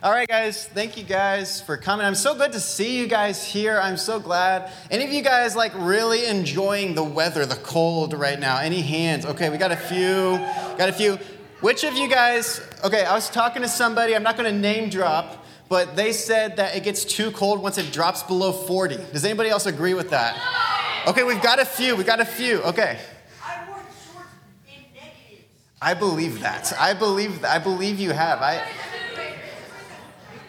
All right, guys, thank you guys for coming. I'm so good to see you guys here. I'm so glad. Any of you guys like really enjoying the weather, the cold right now? Any hands? Okay, we got a few. Which of you guys, okay, I was talking to somebody, I'm not going to name drop, but they said that it gets too cold once it drops below 40. Does anybody else agree with that? Okay, we've got a few. Okay. I wore shorts in negatives. I believe that. I believe you have.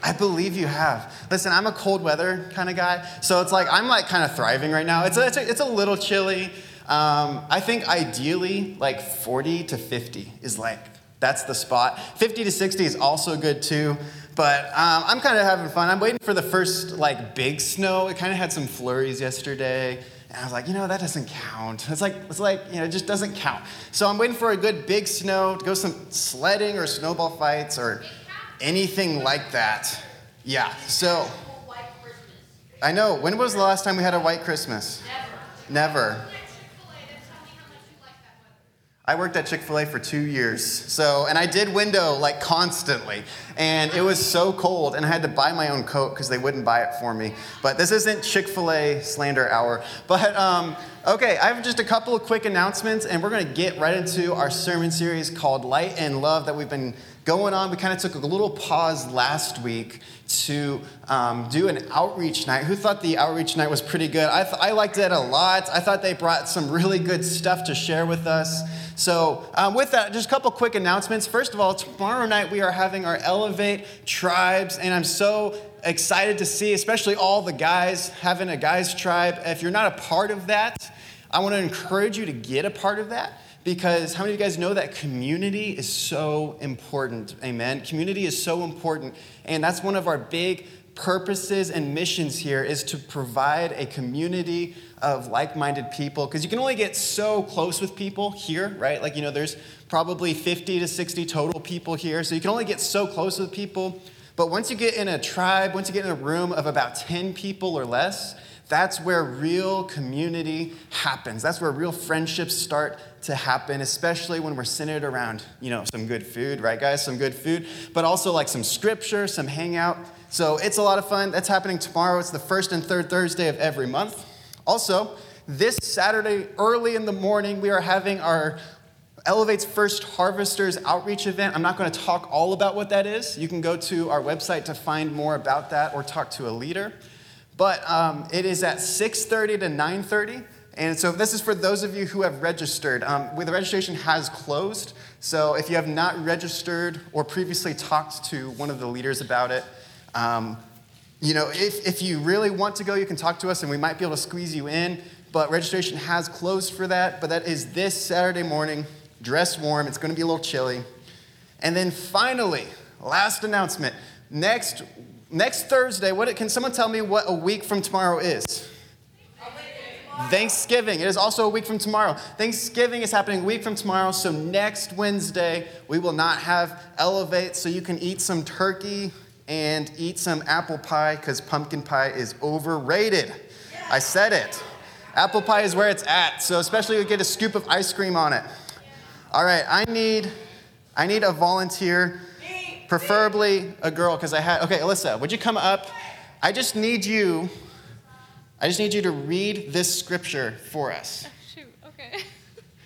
I believe you have. Listen, I'm a cold weather kind of guy, so it's like I'm like kind of thriving right now. It's a little chilly. I think ideally like 40 to 50 is like that's the spot. 50 to 60 is also good too. But I'm kind of having fun. I'm waiting for the first like big snow. It kind of had some flurries yesterday, and I was like, you know, that doesn't count. It's like you know, it just doesn't count. So I'm waiting for a good big snow to go some sledding or snowball fights or anything like that. Yeah, so. I know. When was the last time we had a white Christmas? Never. I worked at Chick-fil-A for 2 years, so, and I did window like constantly, and it was so cold, and I had to buy my own coat because they wouldn't buy it for me. But this isn't Chick-fil-A slander hour. But okay, I have just a couple of quick announcements, and we're going to get right into our sermon series called Light and Love that we've been going on. We kind of took a little pause last week to do an outreach night. Who thought the outreach night was pretty good? I liked it a lot. I thought they brought some really good stuff to share with us. So with that, just a couple quick announcements. First of all, tomorrow night we are having our Elevate Tribes, and I'm so excited to see, especially all the guys, having a guys tribe. If you're not a part of that, I want to encourage you to get a part of that. Because how many of you guys know that community is so important? Amen. Community is so important. And that's one of our big purposes and missions here is to provide a community of like-minded people. Because you can only get so close with people here, right? Like, you know, there's probably 50 to 60 total people here. So you can only get so close with people. But once you get in a tribe, once you get in a room of about 10 people or less, that's where real community happens. That's where real friendships start to happen, especially when we're centered around, you know, some good food, right, guys? Some good food, but also like some scripture, some hangout. So it's a lot of fun. That's happening tomorrow. It's the first and third Thursday of every month. Also, this Saturday early in the morning, we are having our Elevate's First Harvesters outreach event. I'm not going to talk all about what that is. You can go to our website to find more about that or talk to a leader. But it is at 6:30 to 9:30. And so this is for those of you who have registered. The registration has closed. So if you have not registered or previously talked to one of the leaders about it, you know, if you really want to go, you can talk to us and we might be able to squeeze you in. But registration has closed for that. But that is this Saturday morning. Dress warm. It's going to be a little chilly. And then finally, last announcement. Next Thursday, can someone tell me what a week from tomorrow is? Thanksgiving. It is also a week from tomorrow. Thanksgiving is happening a week from tomorrow, so next Wednesday, we will not have Elevate, so you can eat some turkey and eat some apple pie, because pumpkin pie is overrated. I said it. Apple pie is where it's at, so especially you get a scoop of ice cream on it. All right, I need a volunteer. Preferably a girl, because okay, Alyssa, would you come up? I just need you to read this scripture for us. Oh, shoot, okay.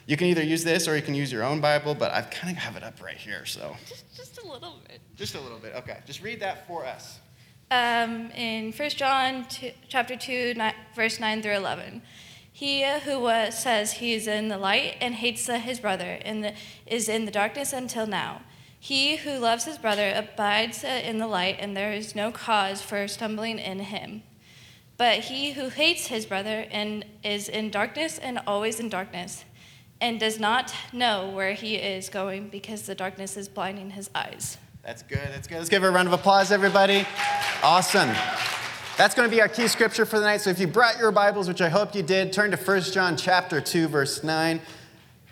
You can either use this or you can use your own Bible, but I kind of have it up right here, so. Just a little bit. Just a little bit, okay. Just read that for us. In First John chapter 2, verse 9 through 11. He who says he is in the light and hates his brother is in the darkness until now. He who loves his brother abides in the light, and there is no cause for stumbling in him. But he who hates his brother and is in darkness and always in darkness, and does not know where he is going because the darkness is blinding his eyes. That's good. That's good. Let's give her a round of applause, everybody. Awesome. That's going to be our key scripture for the night. So if you brought your Bibles, which I hope you did, turn to 1 John chapter 2, verse 9.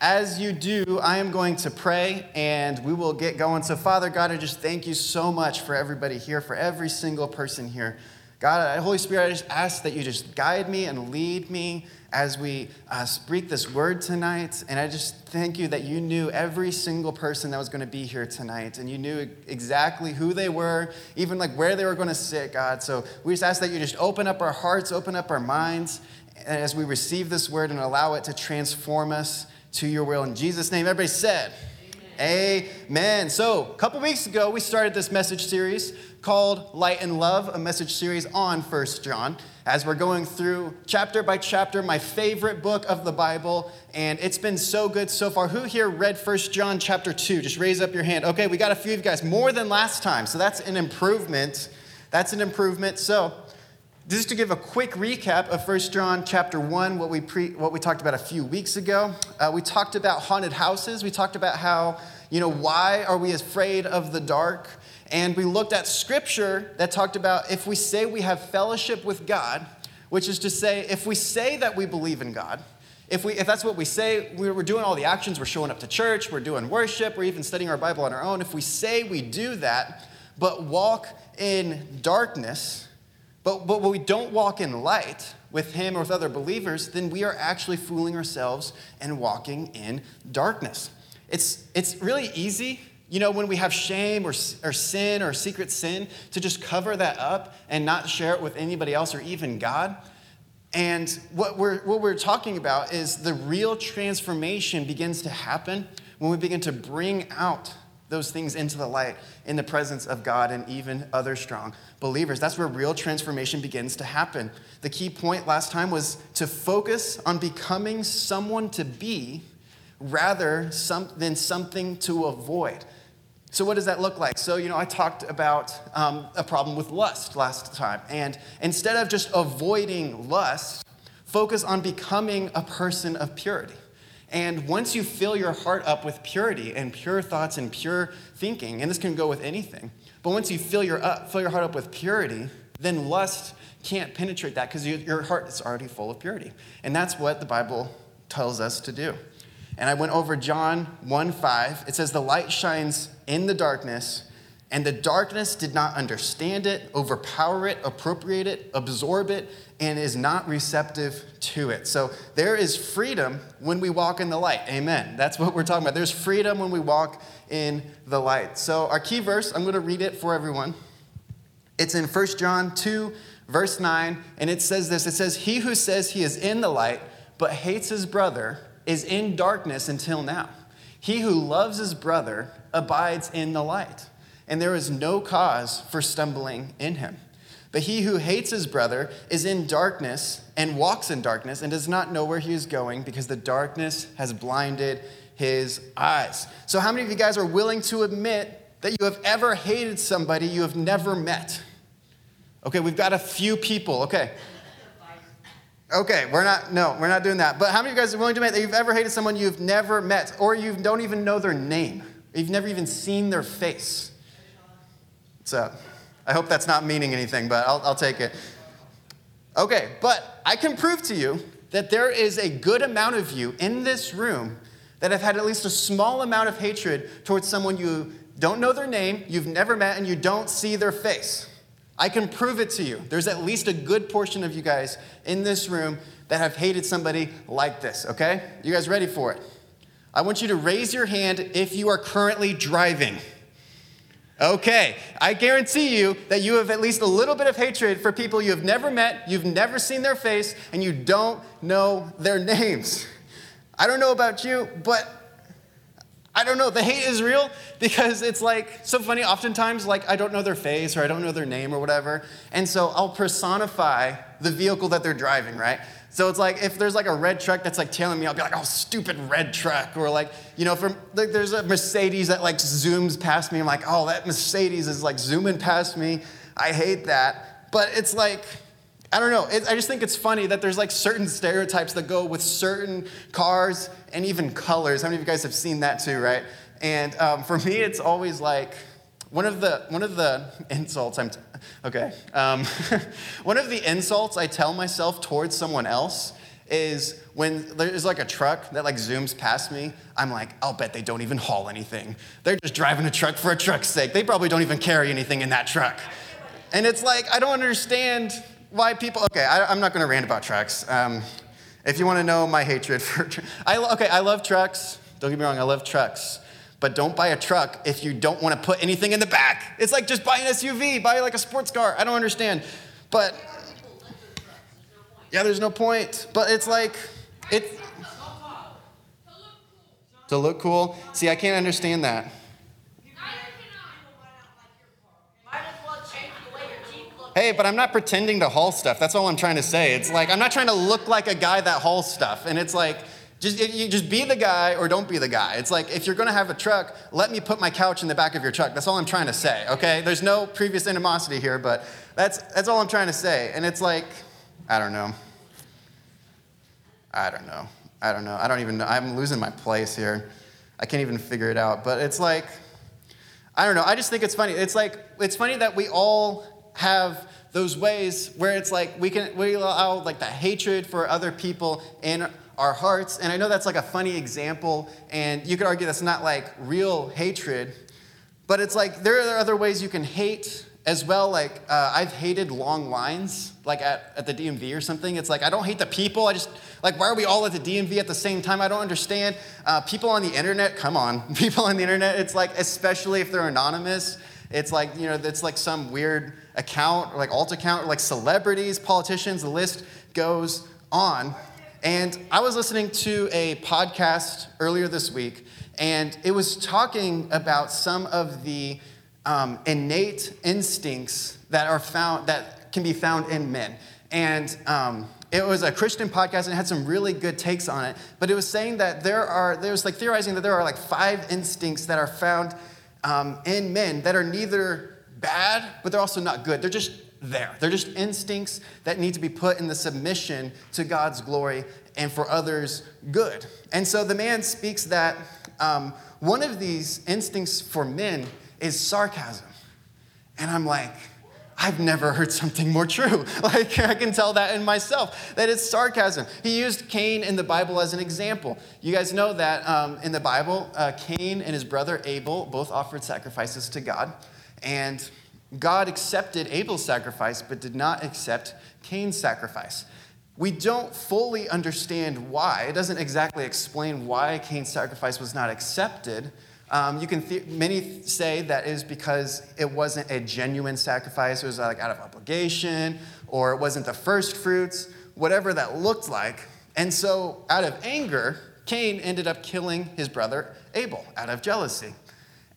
As you do, I am going to pray, and we will get going. So, Father God, I just thank you so much for everybody here, for every single person here. God, Holy Spirit, I just ask that you just guide me and lead me as we speak this word tonight. And I just thank you that you knew every single person that was going to be here tonight. And you knew exactly who they were, even like where they were going to sit, God. So we just ask that you just open up our hearts, open up our minds as we receive this word and allow it to transform us to your will. In Jesus' name, everybody said, Amen. So a couple weeks ago, we started this message series called Light and Love, a message series on First John, as we're going through chapter by chapter, my favorite book of the Bible, and it's been so good so far. Who here read First John chapter 2? Just raise up your hand. Okay, we got a few of you guys, more than last time, so that's an improvement. So just to give a quick recap of First John chapter 1, what we talked about a few weeks ago, we talked about haunted houses. We talked about how, why are we afraid of the dark? And we looked at scripture that talked about if we say we have fellowship with God, which is to say, if we say that we believe in God, if that's what we say, we're doing all the actions, we're showing up to church, we're doing worship, we're even studying our Bible on our own. If we say we do that, but walk in darkness, but when we don't walk in light with him or with other believers, then we are actually fooling ourselves and walking in darkness. It's really easy. When we have shame or sin or secret sin, to just cover that up and not share it with anybody else or even God. And what we're talking about is the real transformation begins to happen when we begin to bring out those things into the light in the presence of God and even other strong believers. That's where real transformation begins to happen. The key point last time was to focus on becoming someone to be rather than something to avoid. So what does that look like? So, I talked about a problem with lust last time. And instead of just avoiding lust, focus on becoming a person of purity. And once you fill your heart up with purity and pure thoughts and pure thinking, and this can go with anything, but once you fill your heart up with purity, then lust can't penetrate that because your heart is already full of purity. And that's what the Bible tells us to do. And I went over John 1:5. It says, the light shines in the darkness, and the darkness did not understand it, overpower it, appropriate it, absorb it, and is not receptive to it. So there is freedom when we walk in the light. Amen. That's what we're talking about. There's freedom when we walk in the light. So our key verse, I'm going to read it for everyone. It's in 1 John 2, verse 9, and it says this. It says, he who says he is in the light but hates his brother is in darkness until now. He who loves his brother abides in the light, and there is no cause for stumbling in him. But he who hates his brother is in darkness and walks in darkness and does not know where he is going because the darkness has blinded his eyes. So how many of you guys are willing to admit that you have ever hated somebody you have never met? Okay, we've got a few people. Okay, we're not doing that. But how many of you guys are willing to admit that you've ever hated someone you've never met, or you don't even know their name? You've never even seen their face? So I hope that's not meaning anything, but I'll take it. Okay, but I can prove to you that there is a good amount of you in this room that have had at least a small amount of hatred towards someone you don't know their name, you've never met, and you don't see their face. I can prove it to you. There's at least a good portion of you guys in this room that have hated somebody like this, okay? You guys ready for it? I want you to raise your hand if you are currently driving. Okay, I guarantee you that you have at least a little bit of hatred for people you have never met, you've never seen their face, and you don't know their names. I don't know about you, but I don't know, the hate is real because it's so funny. Oftentimes, I don't know their face or I don't know their name or whatever. And so I'll personify the vehicle that they're driving, right? So it's if there's a red truck that's tailing me, I'll be oh, stupid red truck. Or there's a Mercedes that zooms past me. I'm oh, that Mercedes is zooming past me. I hate that. But it's I don't know. I just think it's funny that there's certain stereotypes that go with certain cars and even colors. How many of you guys have seen that too, right? And for me, it's always one of the insults one of the insults I tell myself towards someone else is when there's a truck that zooms past me, I'm I'll bet they don't even haul anything. They're just driving a truck for a truck's sake. They probably don't even carry anything in that truck. And it's like, I don't understand why people, okay, I'm not going to rant about trucks. If you want to know my hatred for trucks, I love trucks. Don't get me wrong, I love trucks. But don't buy a truck if you don't want to put anything in the back. It's like just buy an SUV, buy like a sports car. I don't understand. But yeah, there's no point. But it's like, it's to look cool. See, I can't understand that. Hey, but I'm not pretending to haul stuff. That's all I'm trying to say. It's like, I'm not trying to look like a guy that hauls stuff. And it's like, just be the guy or don't be the guy. It's like, if you're going to have a truck, let me put my couch in the back of your truck. That's all I'm trying to say, okay? There's no previous animosity here, but that's all I'm trying to say. And it's like, I don't know. I don't even know. I'm losing my place here. I can't even figure it out. But it's like, I don't know. I just think it's funny. It's like, it's funny that we all have those ways where it's like we allow like the hatred for other people in our hearts. And I know that's like a funny example, and you could argue that's not like real hatred, but it's like there are other ways you can hate as well. Like I've hated long lines, like at the DMV or something. It's like I don't hate the people. I just like, why are we all at the DMV at the same time? I don't understand. People on the internet, come on, people on the internet. It's like, especially if they're anonymous. It's like, you know, it's like some weird account, or like alt account, or like celebrities, politicians, the list goes on. And I was listening to a podcast earlier this week, and it was talking about some of the innate instincts that can be found in men. And it was a Christian podcast, and it had some really good takes on it. But it was saying that there was like theorizing that there are like 5 instincts that are found in men that are neither bad, but they're also not good. They're just there. They're just instincts that need to be put in the submission to God's glory and for others' good. And so the man speaks that one of these instincts for men is sarcasm. And I'm like, I've never heard something more true. Like, I can tell that in myself, that it's sarcasm. He used Cain in the Bible as an example. You guys know that in the Bible, Cain and his brother Abel both offered sacrifices to God. And God accepted Abel's sacrifice, but did not accept Cain's sacrifice. We don't fully understand why. It doesn't exactly explain why Cain's sacrifice was not accepted. Many say that is because it wasn't a genuine sacrifice. It was like out of obligation, or it wasn't the first fruits, whatever that looked like. And so out of anger, Cain ended up killing his brother Abel out of jealousy.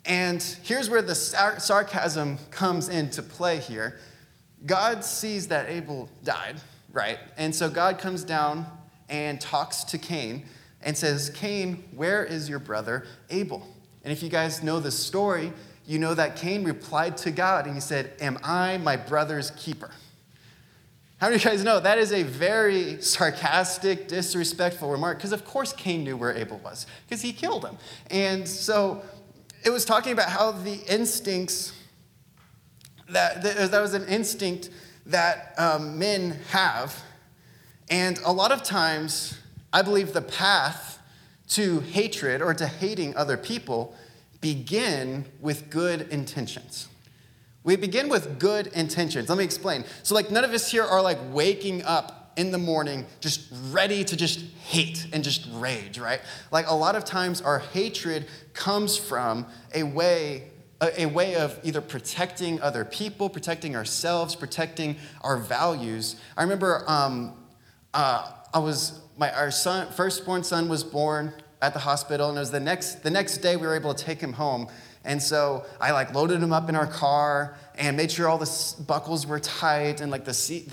And here's where the sarcasm comes into play here. God sees that Abel died, right? And so God comes down and talks to Cain and says, Cain, where is your brother Abel? And if you guys know the story, you know that Cain replied to God and he said, am I my brother's keeper? How do you guys know? That is a very sarcastic, disrespectful remark, because of course Cain knew where Abel was, because he killed him. And so it was talking about how the instincts, that was an instinct that men have. And a lot of times, I believe the path to hatred or to hating other people begin with good intentions. We begin with good intentions. Let me explain. So like none of us here are like waking up in the morning just ready to just hate and just rage, right? Like a lot of times our hatred comes from a way of either protecting other people, protecting ourselves, protecting our values. I remember our son, firstborn son was born at the hospital, and it was the next day we were able to take him home. And so I like loaded him up in our car and made sure all the buckles were tight and like the seat,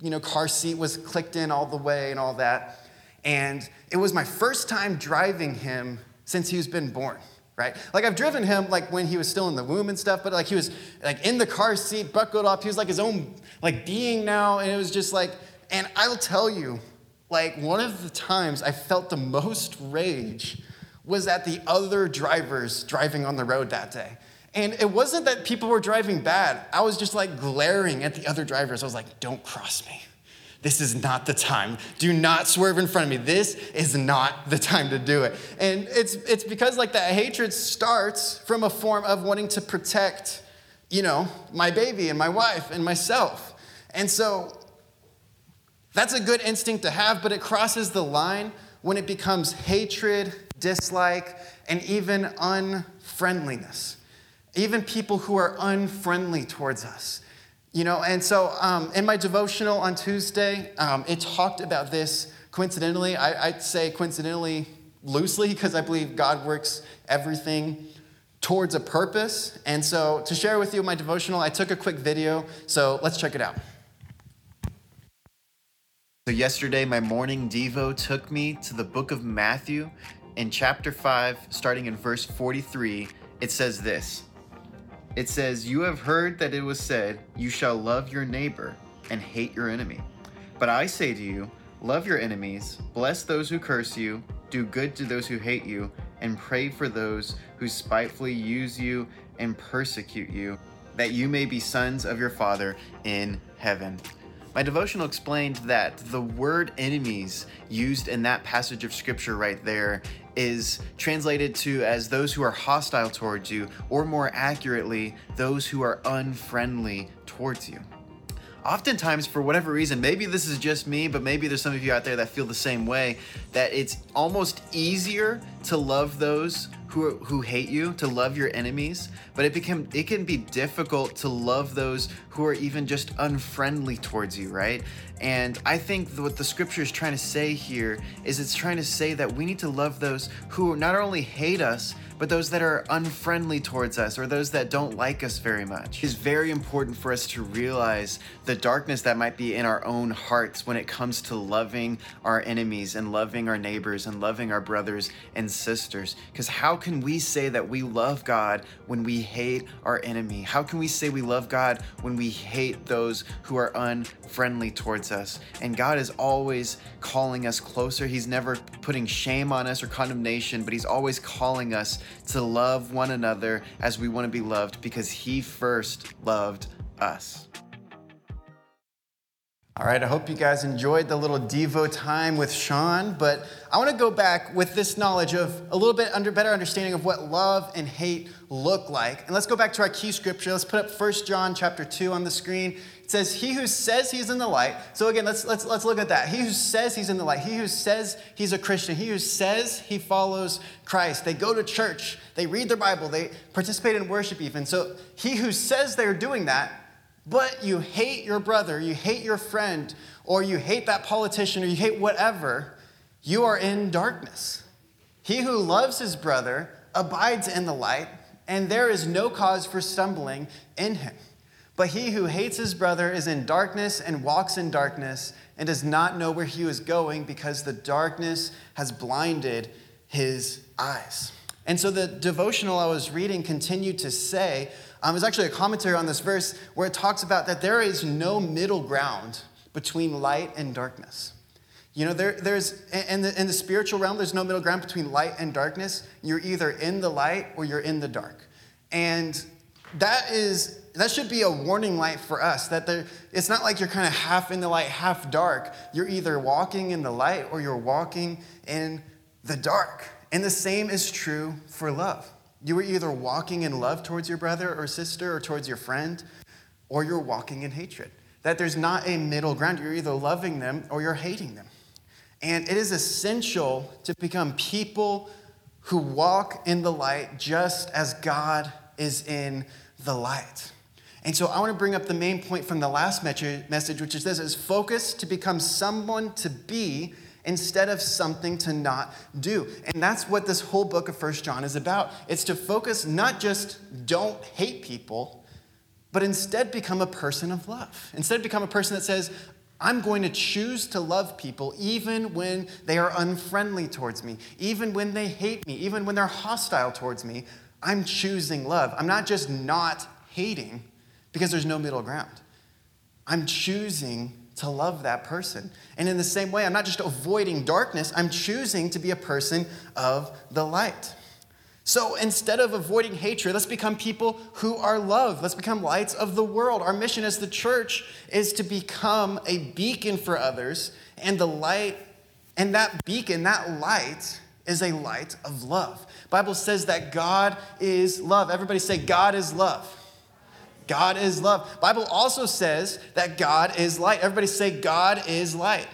you know, car seat was clicked in all the way and all that. And it was my first time driving him since he's been born, right? Like I've driven him like when he was still in the womb and stuff, but like he was like in the car seat, buckled up. He was like his own like being now, and it was just like, and I'll tell you, like one of the times I felt the most rage was at the other drivers driving on the road that day. And it wasn't that people were driving bad. I was just like glaring at the other drivers. I was like, don't cross me. This is not the time. Do not swerve in front of me. This is not the time to do it. And it's because like that hatred starts from a form of wanting to protect you know, my baby and my wife and myself. And so that's a good instinct to have, but it crosses the line when it becomes hatred, dislike, and even unfriendliness. Even people who are unfriendly towards us. You know, and so in my devotional on Tuesday, it talked about this coincidentally. I'd say coincidentally loosely because I believe God works everything towards a purpose. And so to share with you my devotional, I took a quick video. So let's check it out. So yesterday, my morning devo took me to the book of Matthew in chapter 5, starting in verse 43. It says this. It says, "You have heard that it was said, you shall love your neighbor and hate your enemy. But I say to you, love your enemies, bless those who curse you, do good to those who hate you, and pray for those who spitefully use you and persecute you, that you may be sons of your Father in heaven." My devotional explained that the word enemies used in that passage of scripture right there is translated to as those who are hostile towards you, or more accurately, those who are unfriendly towards you. Oftentimes, for whatever reason, maybe this is just me, but maybe there's some of you out there that feel the same way, that it's almost easier to love those who hate you, to love your enemies, but it can be difficult to love those who are even just unfriendly towards you, right? And I think what the scripture is trying to say here is it's trying to say that we need to love those who not only hate us, but those that are unfriendly towards us or those that don't like us very much. It's very important for us to realize the darkness that might be in our own hearts when it comes to loving our enemies and loving our neighbors and loving our brothers and sisters. Because how can we say that we love God when we hate our enemy? How can we say we love God when we hate those who are unfriendly towards us? And God is always calling us closer. He's never putting shame on us or condemnation, but he's always calling us to love one another as we want to be loved because he first loved us. All right, I hope you guys enjoyed the little Devo time with Sean, but I want to go back with this knowledge of a little bit better understanding of what love and hate look like. And let's go back to our key scripture. Let's put up First John chapter 2 on the screen. It says, "He who says he's in the light." So again, let's look at that. He who says he's in the light, he who says he's a Christian, he who says he follows Christ. They go to church, they read their Bible, they participate in worship even. So he who says they're doing that, but you hate your brother, you hate your friend, or you hate that politician, or you hate whatever, you are in darkness. He who loves his brother abides in the light, and there is no cause for stumbling in him. But he who hates his brother is in darkness and walks in darkness and does not know where he is going because the darkness has blinded his eyes. And so the devotional I was reading continued to say, there's actually a commentary on this verse where it talks about that there is no middle ground between light and darkness. You know, there's in the spiritual realm, there's no middle ground between light and darkness. You're either in the light or you're in the dark. And that should be a warning light for us that it's not like you're kind of half in the light, half dark. You're either walking in the light or you're walking in the dark. And the same is true for love. You are either walking in love towards your brother or sister or towards your friend, or you're walking in hatred. That there's not a middle ground. You're either loving them or you're hating them. And it is essential to become people who walk in the light just as God is in the light. And so I want to bring up the main point from the last message, which is this, is focus to become someone to be instead of something to not do. And that's what this whole book of 1 John is about. It's to focus not just don't hate people, but instead become a person of love. Instead become a person that says, I'm going to choose to love people even when they are unfriendly towards me, even when they hate me, even when they're hostile towards me. I'm choosing love. I'm not just not hating because there's no middle ground. I'm choosing to love that person. And in the same way, I'm not just avoiding darkness, I'm choosing to be a person of the light. So instead of avoiding hatred, let's become people who are love. Let's become lights of the world. Our mission as the church is to become a beacon for others, and the light, and that beacon, that light, is a light of love. The Bible says that God is love. Everybody say, God is love. God is love. The Bible also says that God is light. Everybody say, God is light.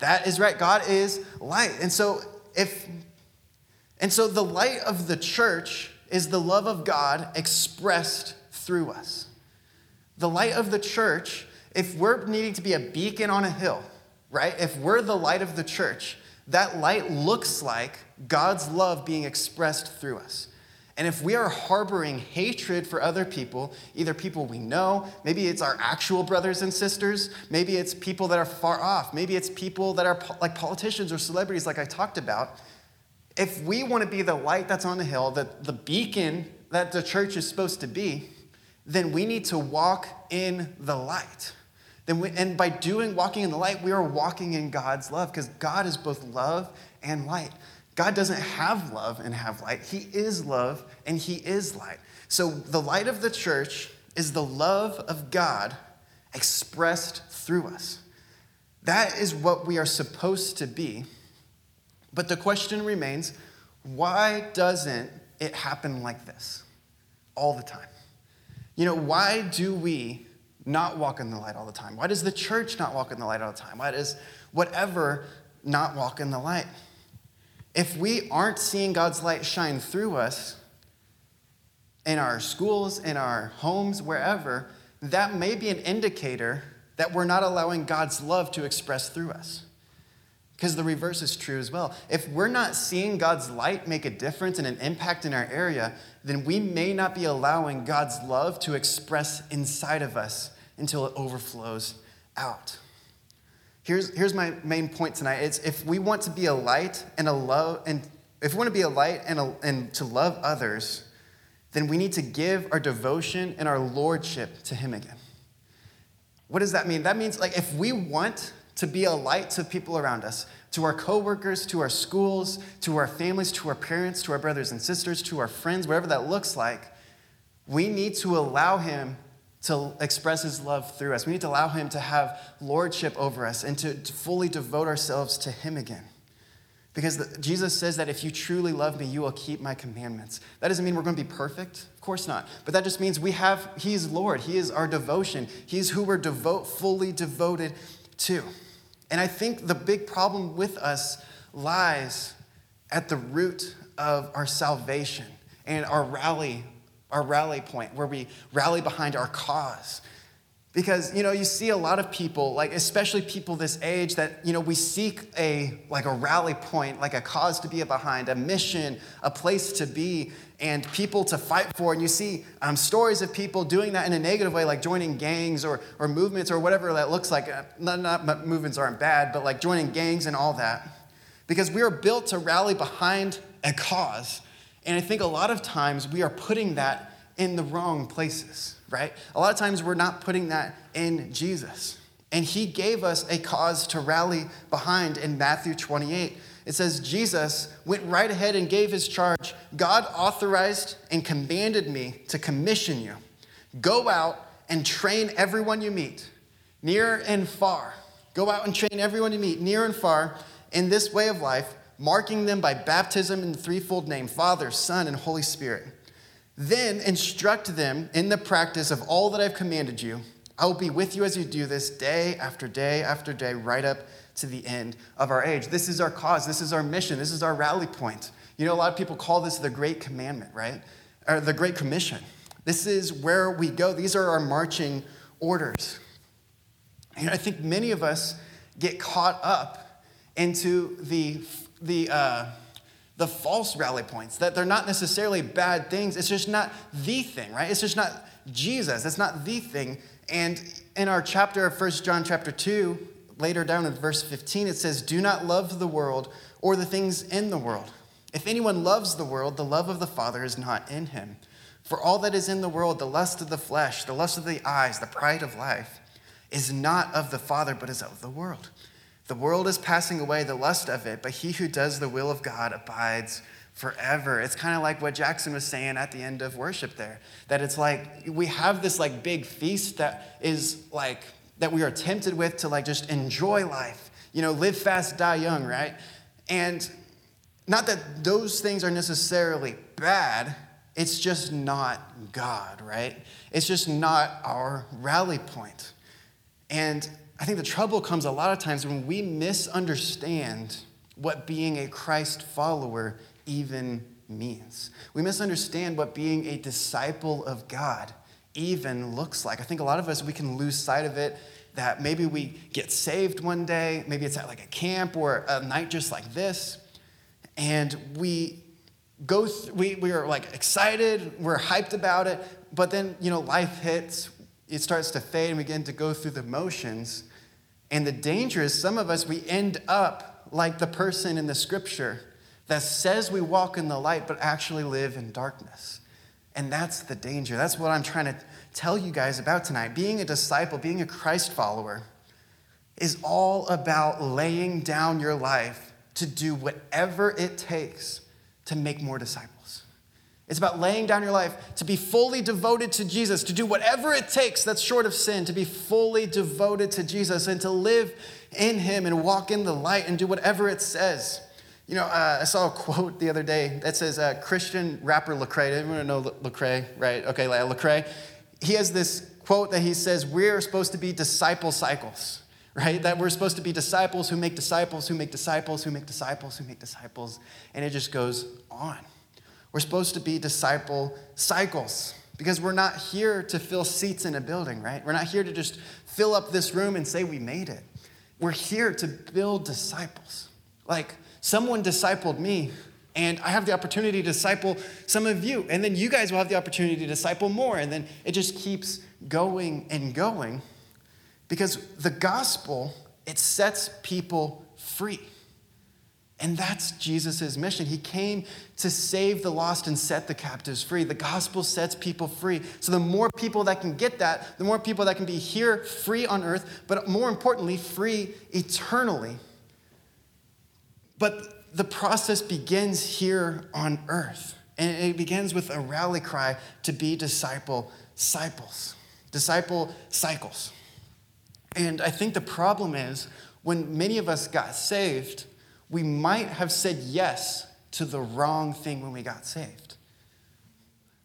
That is right. God is light. And so the light of the church is the love of God expressed through us. The light of the church, if we're needing to be a beacon on a hill, right? If we're the light of the church, that light looks like God's love being expressed through us. And if we are harboring hatred for other people, either people we know, maybe it's our actual brothers and sisters, maybe it's people that are far off, maybe it's people that are like politicians or celebrities like I talked about, if we want to be the light that's on the hill, the beacon that the church is supposed to be, then we need to walk in the light. And by walking in the light, we are walking in God's love, because God is both love and light. God doesn't have love and have light. He is love and he is light. So the light of the church is the love of God expressed through us. That is what we are supposed to be. But the question remains, why doesn't it happen like this all the time? Why do we not walk in the light all the time? Why does the church not walk in the light all the time? Why does whatever not walk in the light? If we aren't seeing God's light shine through us in our schools, in our homes, wherever, that may be an indicator that we're not allowing God's love to express through us. Because the reverse is true as well. If we're not seeing God's light make a difference and an impact in our area, then we may not be allowing God's love to express inside of us until it overflows out. Here's my main point tonight. It's if we want to be a light and a love, and if we want to be a light and to love others, then we need to give our devotion and our lordship to Him again. What does that mean? That means like if we want to be a light to people around us, to our coworkers, to our schools, to our families, to our parents, to our brothers and sisters, to our friends, whatever that looks like, we need to allow Him to express His love through us. We need to allow Him to have lordship over us and to fully devote ourselves to Him again. Because Jesus says that if you truly love me, you will keep my commandments. That doesn't mean we're going to be perfect. Of course not. But that just means He is Lord. He is our devotion. He is who we're fully devoted to. And I think the big problem with us lies at the root of our salvation and our rally point, where we rally behind our cause. Because, you see a lot of people, like especially people this age, that, we seek a rally point, like a cause to be behind, a mission, a place to be, and people to fight for. And you see stories of people doing that in a negative way, like joining gangs or movements or whatever that looks like. Not movements aren't bad, but like joining gangs and all that. Because we are built to rally behind a cause. And I think a lot of times we are putting that in the wrong places, right? A lot of times we're not putting that in Jesus. And He gave us a cause to rally behind in Matthew 28. It says, Jesus went right ahead and gave His charge. God authorized and commanded me to commission you. Go out and train everyone you meet, near and far. Go out and train everyone you meet, near and far, in this way of life, marking them by baptism in the threefold name, Father, Son, and Holy Spirit. Then instruct them in the practice of all that I've commanded you. I will be with you as you do this day after day after day, right up to the end of our age. This is our cause. This is our mission. This is our rally point. A lot of people call this the Great Commandment, right? Or the Great Commission. This is where we go. These are our marching orders. And I think many of us get caught up into the false rally points, that they're not necessarily bad things. It's just not the thing, right? It's just not Jesus. It's not the thing. And in our chapter of First John chapter 2, later down in verse 15, it says, do not love the world or the things in the world. If anyone loves the world, the love of the Father is not in him. For all that is in the world, the lust of the flesh, the lust of the eyes, the pride of life, is not of the Father, but is of the world. The world is passing away, the lust of it, but he who does the will of God abides forever. It's kind of like what Jackson was saying at the end of worship there, that it's like we have this like big feast that is like that we are tempted with to like just enjoy life, live fast, die young, right? And not that those things are necessarily bad. It's just not God, right? It's just not our rally point. And I think the trouble comes a lot of times when we misunderstand what being a Christ follower even means. We misunderstand what being a disciple of God even looks like. I think a lot of us, we can lose sight of it, that maybe we get saved one day, maybe it's at like a camp or a night just like this, and we go, we are like excited, we're hyped about it, but then, you know, life hits, it starts to fade, and we begin to go through the motions. And the danger is some of us, we end up like the person in the scripture that says we walk in the light, but actually live in darkness. And that's the danger. That's what I'm trying to tell you guys about tonight. Being a disciple, being a Christ follower is all about laying down your life to do whatever it takes to make more disciples. It's about laying down your life to be fully devoted to Jesus, to do whatever it takes that's short of sin, to be fully devoted to Jesus and to live in him and walk in the light and do whatever it says. You know, I saw a quote the other day that says, Christian rapper Lecrae, everyone know Lecrae, right? Okay, Lecrae. He has this quote that he says, we're supposed to be disciple cycles, right? That we're supposed to be disciples who make disciples, who make disciples, who make disciples, who make disciples, and it just goes on. We're supposed to be disciple cycles because we're not here to fill seats in a building, right? We're not here to just fill up this room and say we made it. We're here to build disciples. Like, someone discipled me, and I have the opportunity to disciple some of you, and then you guys will have the opportunity to disciple more, and then it just keeps going and going, because the gospel, it sets people free, and that's Jesus's mission. He came to save the lost and set the captives free. The gospel sets people free, so the more people that can get that, the more people that can be here free on earth, but more importantly, free eternally. But the process begins here on earth, and it begins with a rally cry to be disciple cycles. And I think the problem is when many of us got saved, we might have said yes to the wrong thing when we got saved.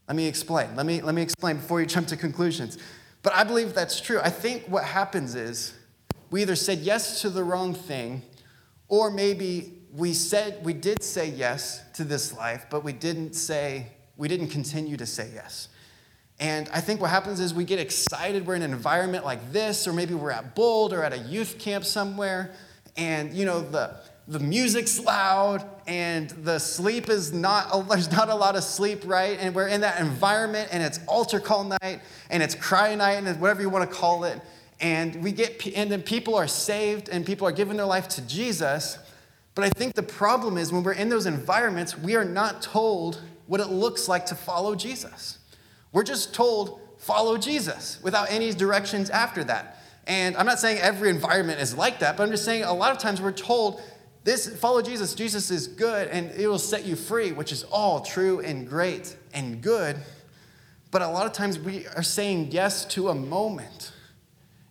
Let me explain. Let me explain before you jump to conclusions. But I believe that's true. I think what happens is we either said yes to the wrong thing, or maybe we did say yes to this life, but we didn't continue to say yes. And I think what happens is we get excited. We're in an environment like this, or maybe we're at Bold or at a youth camp somewhere. And, you know, the music's loud and there's not a lot of sleep, right? And we're in that environment, and it's altar call night and it's cry night and it's whatever you want to call it. And then people are saved and people are giving their life to Jesus. But I think the problem is when we're in those environments, we are not told what it looks like to follow Jesus. We're just told, follow Jesus, without any directions after that. And I'm not saying every environment is like that, but I'm just saying a lot of times we're told, follow Jesus, Jesus is good, and it will set you free, which is all true and great and good. But a lot of times we are saying yes to a moment,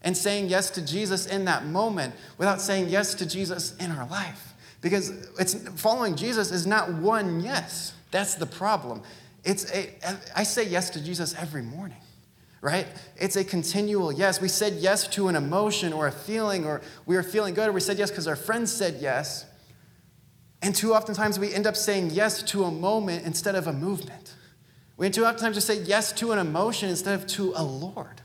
and saying yes to Jesus in that moment without saying yes to Jesus in our life. Because following Jesus is not one yes. That's the problem. I say yes to Jesus every morning, right? It's a continual yes. We said yes to an emotion or a feeling, or we were feeling good, or we said yes because our friends said yes. And too oftentimes we end up saying yes to a moment instead of a movement. We too oftentimes just say yes to an emotion instead of to a Lord.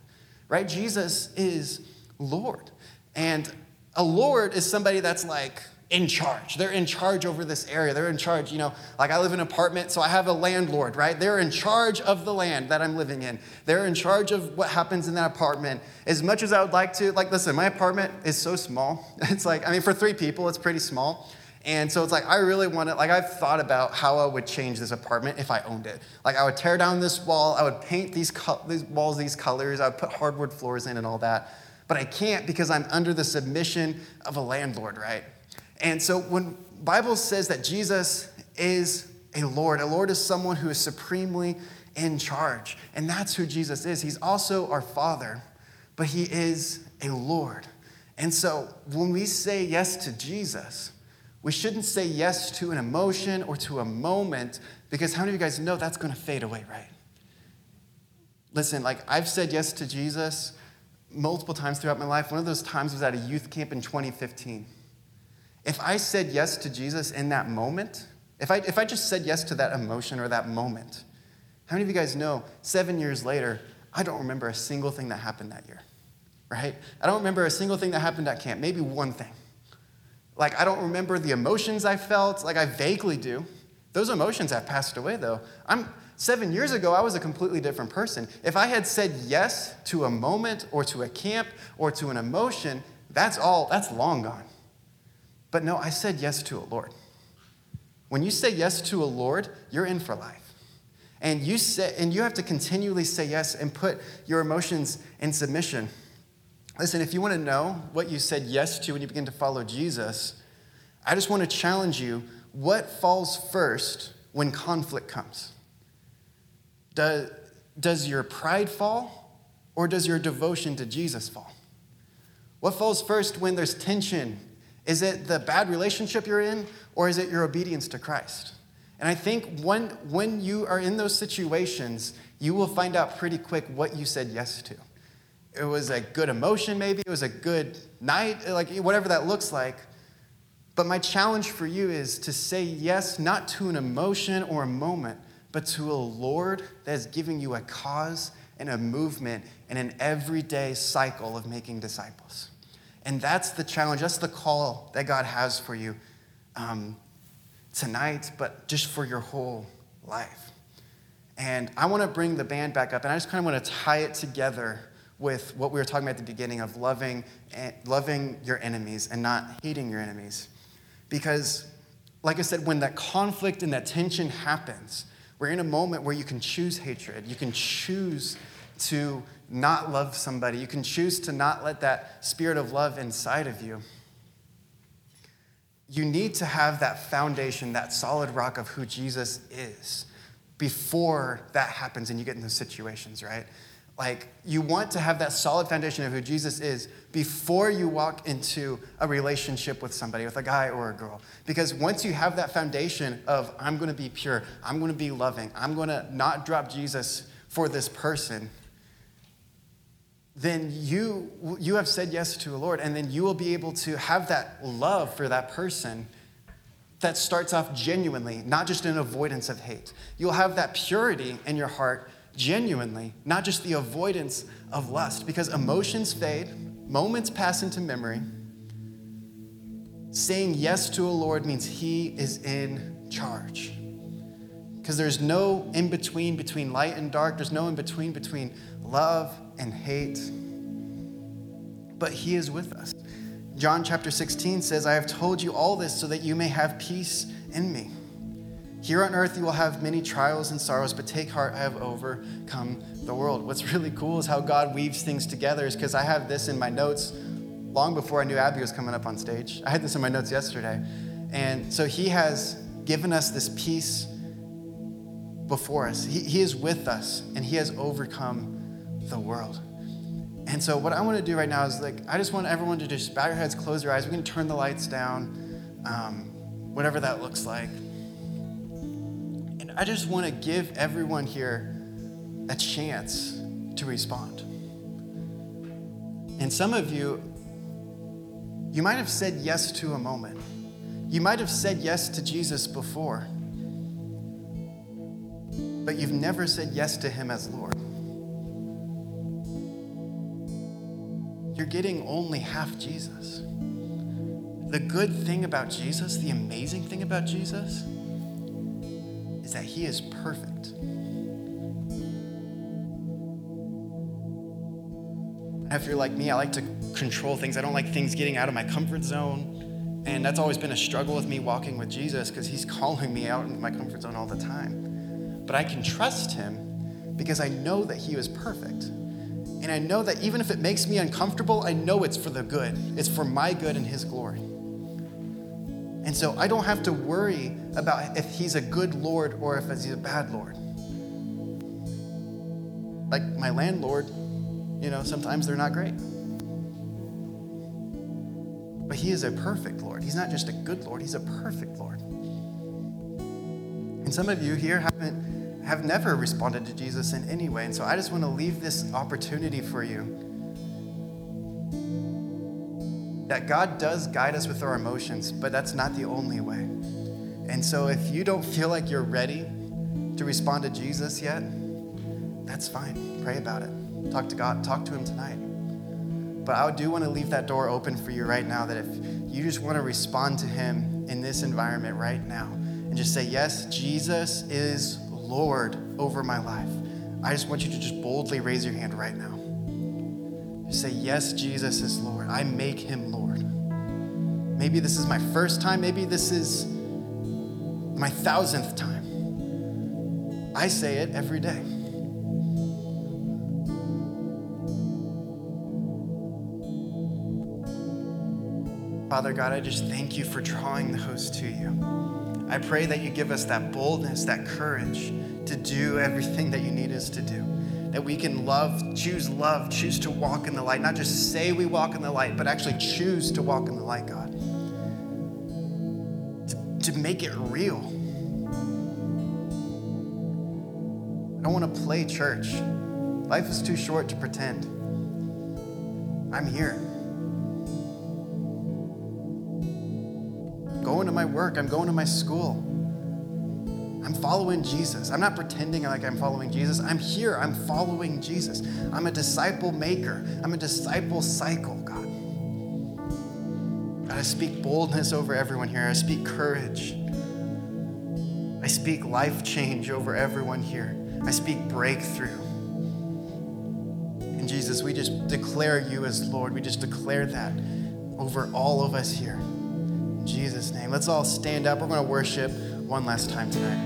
Right? Jesus is Lord. And a Lord is somebody that's like in charge. They're in charge over this area. They're in charge, you know, like I live in an apartment, so I have a landlord, right? They're in charge of the land that I'm living in. They're in charge of what happens in that apartment. As much as I would like to, like, listen, my apartment is so small. It's like, I mean, for 3 people, it's pretty small. And so it's like, I really want to, like, I've thought about how I would change this apartment if I owned it. Like, I would tear down this wall. I would paint these walls these colors. I would put hardwood floors in and all that. But I can't because I'm under the submission of a landlord, right? And so when the Bible says that Jesus is a Lord is someone who is supremely in charge. And that's who Jesus is. He's also our Father, but he is a Lord. And so when we say yes to Jesus, We shouldn't say yes to an emotion or to a moment, because how many of you guys know that's going to fade away, right? Listen, I've said yes to Jesus multiple times throughout my life. One of those times was at a youth camp in 2015. If I said yes to Jesus in that moment, if I just said yes to that emotion or that moment, how many of you guys know 7 years later, I don't remember a single thing that happened that year, right? I don't remember a single thing that happened at camp, maybe one thing. I don't remember the emotions I felt, I vaguely do. Those emotions have passed away, though. 7 years ago, I was a completely different person. If I had said yes to a moment or to a camp or to an emotion, that's long gone. But no, I said yes to a Lord. When you say yes to a Lord, you're in for life. And you have to continually say yes and put your emotions in submission. Listen, if you want to know what you said yes to when you begin to follow Jesus, I just want to challenge you, what falls first when conflict comes? Does your pride fall, or does your devotion to Jesus fall? What falls first when there's tension? Is it the bad relationship you're in, or is it your obedience to Christ? And I think when you are in those situations, you will find out pretty quick what you said yes to. It was a good emotion, maybe. It was a good night, whatever that looks like. But my challenge for you is to say yes, not to an emotion or a moment, but to a Lord that is giving you a cause and a movement and an everyday cycle of making disciples. And that's the challenge. That's the call that God has for you tonight, but just for your whole life. And I want to bring the band back up, and I just kind of want to tie it together with what we were talking about at the beginning of loving your enemies and not hating your enemies. Because, like I said, when that conflict and that tension happens, we're in a moment where you can choose hatred. You can choose to not love somebody. You can choose to not let that spirit of love inside of you. You need to have that foundation, that solid rock of who Jesus is before that happens and you get in those situations, right? You want to have that solid foundation of who Jesus is before you walk into a relationship with somebody, with a guy or a girl. Because once you have that foundation of, I'm going to be pure, I'm going to be loving, I'm going to not drop Jesus for this person, then you have said yes to the Lord, and then you will be able to have that love for that person that starts off genuinely, not just an avoidance of hate. You'll have that purity in your heart genuinely, not just the avoidance of lust, because emotions fade, moments pass into memory. Saying yes to a Lord means he is in charge, because there's no in-between between light and dark. There's no in-between between love and hate, but he is with us. John chapter 16 says, I have told you all this so that you may have peace in me. Here on earth, you will have many trials and sorrows, but take heart, I have overcome the world. What's really cool is how God weaves things together, is because I have this in my notes long before I knew Abby was coming up on stage. I had this in my notes yesterday. And so he has given us this peace before us. He is with us, and he has overcome the world. And so what I want to do right now is I just want everyone to just bow your heads, close your eyes. We're going to turn the lights down, whatever that looks like. I just want to give everyone here a chance to respond. And some of you, you might have said yes to a moment. You might have said yes to Jesus before, but you've never said yes to him as Lord. You're getting only half Jesus. The good thing about Jesus, the amazing thing about Jesus, is that he is perfect. If you're like me, I like to control things. I don't like things getting out of my comfort zone. And that's always been a struggle with me walking with Jesus, because he's calling me out into my comfort zone all the time. But I can trust him because I know that he is perfect. And I know that even if it makes me uncomfortable, I know it's for the good. It's for my good and his glory. And so I don't have to worry about if he's a good Lord or if he's a bad Lord. Like my landlord, sometimes they're not great. But he is a perfect Lord. He's not just a good Lord. He's a perfect Lord. And some of you here have never responded to Jesus in any way. And so I just want to leave this opportunity for you. That God does guide us with our emotions, but that's not the only way. And so if you don't feel like you're ready to respond to Jesus yet, that's fine. Pray about it. Talk to God. Talk to him tonight. But I do want to leave that door open for you right now, that if you just want to respond to him in this environment right now and just say, yes, Jesus is Lord over my life. I just want you to just boldly raise your hand right now. Say, yes, Jesus is Lord. I make him Lord. Maybe this is my first time. Maybe this is my 1,000th time. I say it every day. Father God, I just thank you for drawing the host to you. I pray that you give us that boldness, that courage to do everything that you need us to do. That we can love, choose to walk in the light. Not just say we walk in the light, but actually choose to walk in the light, God. To make it real. I don't want to play church. Life is too short to pretend. I'm here. I'm going to my work. I'm going to my school. I'm following Jesus. I'm not pretending like I'm following Jesus. I'm here. I'm following Jesus. I'm a disciple maker. I'm a disciple cycle, God. And I speak boldness over everyone here. I speak courage. I speak life change over everyone here. I speak breakthrough. And Jesus, we just declare you as Lord. We just declare that over all of us here. In Jesus' name. Let's all stand up. We're going to worship one last time tonight.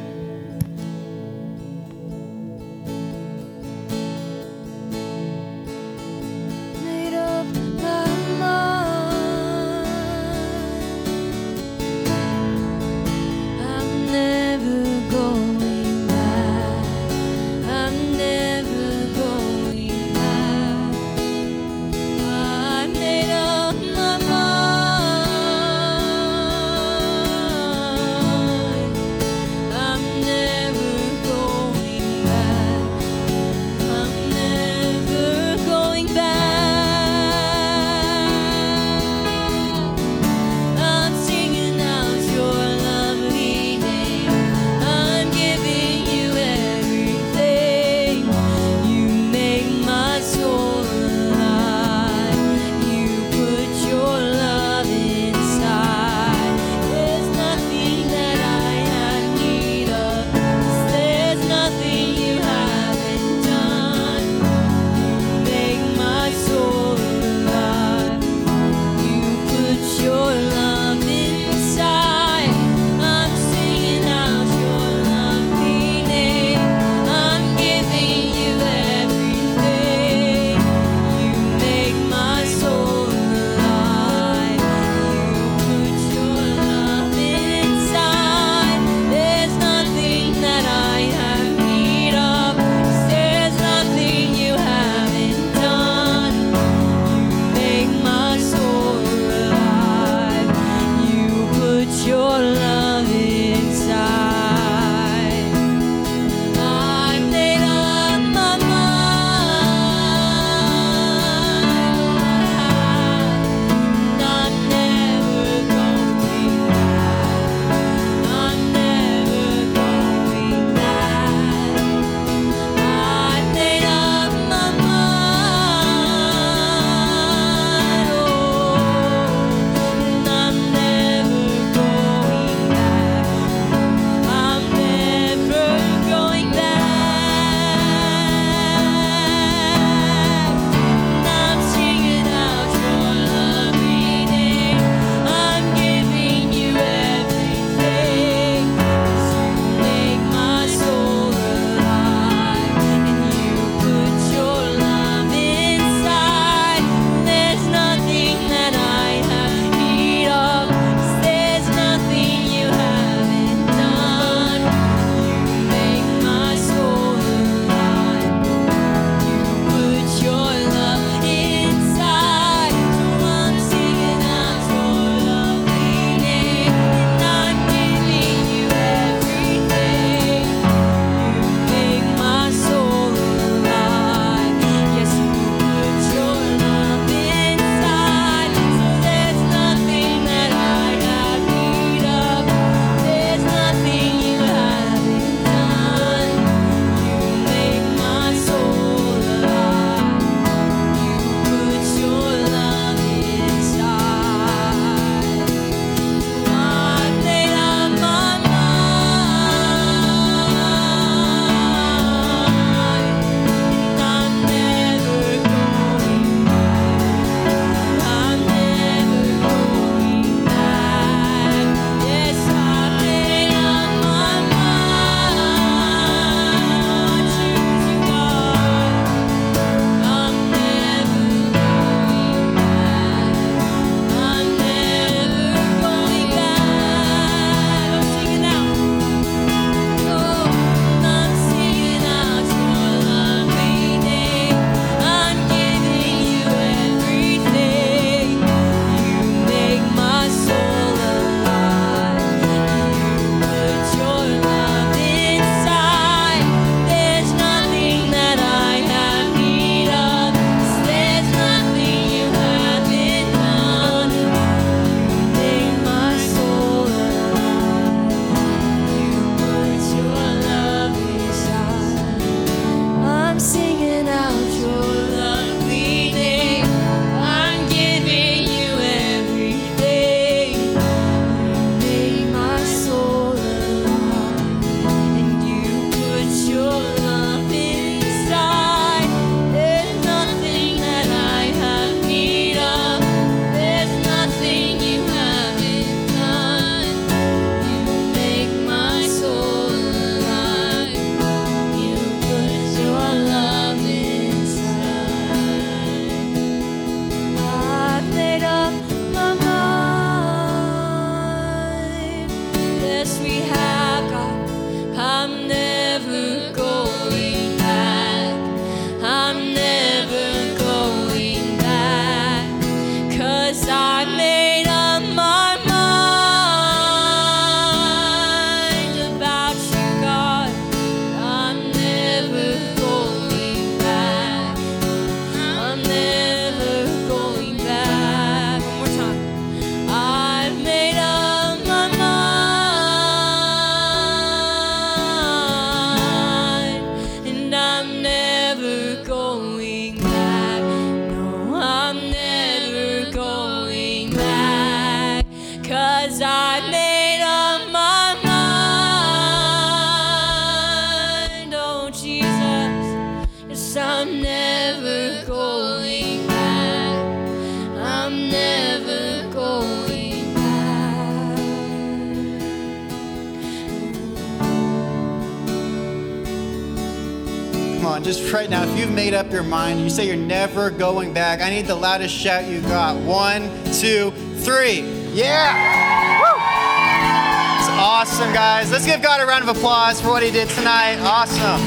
out just right now. If you've made up your mind, you say you're never going back, I need the loudest shout you got. 1, 2, 3. Yeah! Woo! It's awesome, guys. Let's give God a round of applause for what he did tonight. Awesome.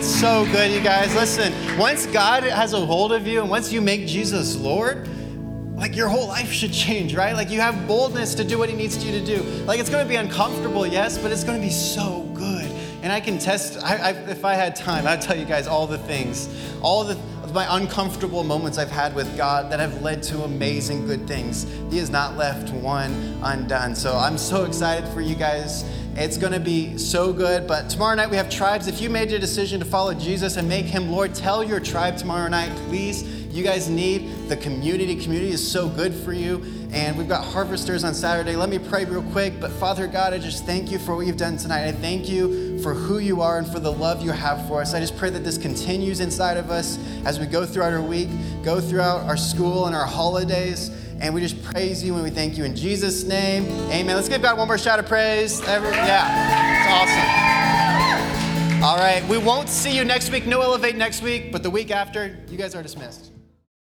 So good, you guys. Listen, once God has a hold of you and once you make Jesus Lord, like your whole life should change, right? Like you have boldness to do what he needs you to do. Like it's going to be uncomfortable, yes, but it's going to be so good. And I can test, if I had time, I'd tell you guys all the things, my uncomfortable moments I've had with God that have led to amazing good things. He has not left one undone. So I'm so excited for you guys. It's going to be so good. But tomorrow night we have tribes. If you made your decision to follow Jesus and make him Lord, tell your tribe tomorrow night, please. You guys need the community. Community is so good for you. And we've got Harvesters on Saturday. Let me pray real quick. But Father God, I just thank you for what you've done tonight. I thank you for who you are and for the love you have for us. I just pray that this continues inside of us as we go throughout our week, go throughout our school and our holidays. And we just praise you and we thank you in Jesus' name. Amen. Let's give God one more shout of praise. Yeah, it's awesome. All right, we won't see you next week. No Elevate next week, but the week after, you guys are dismissed.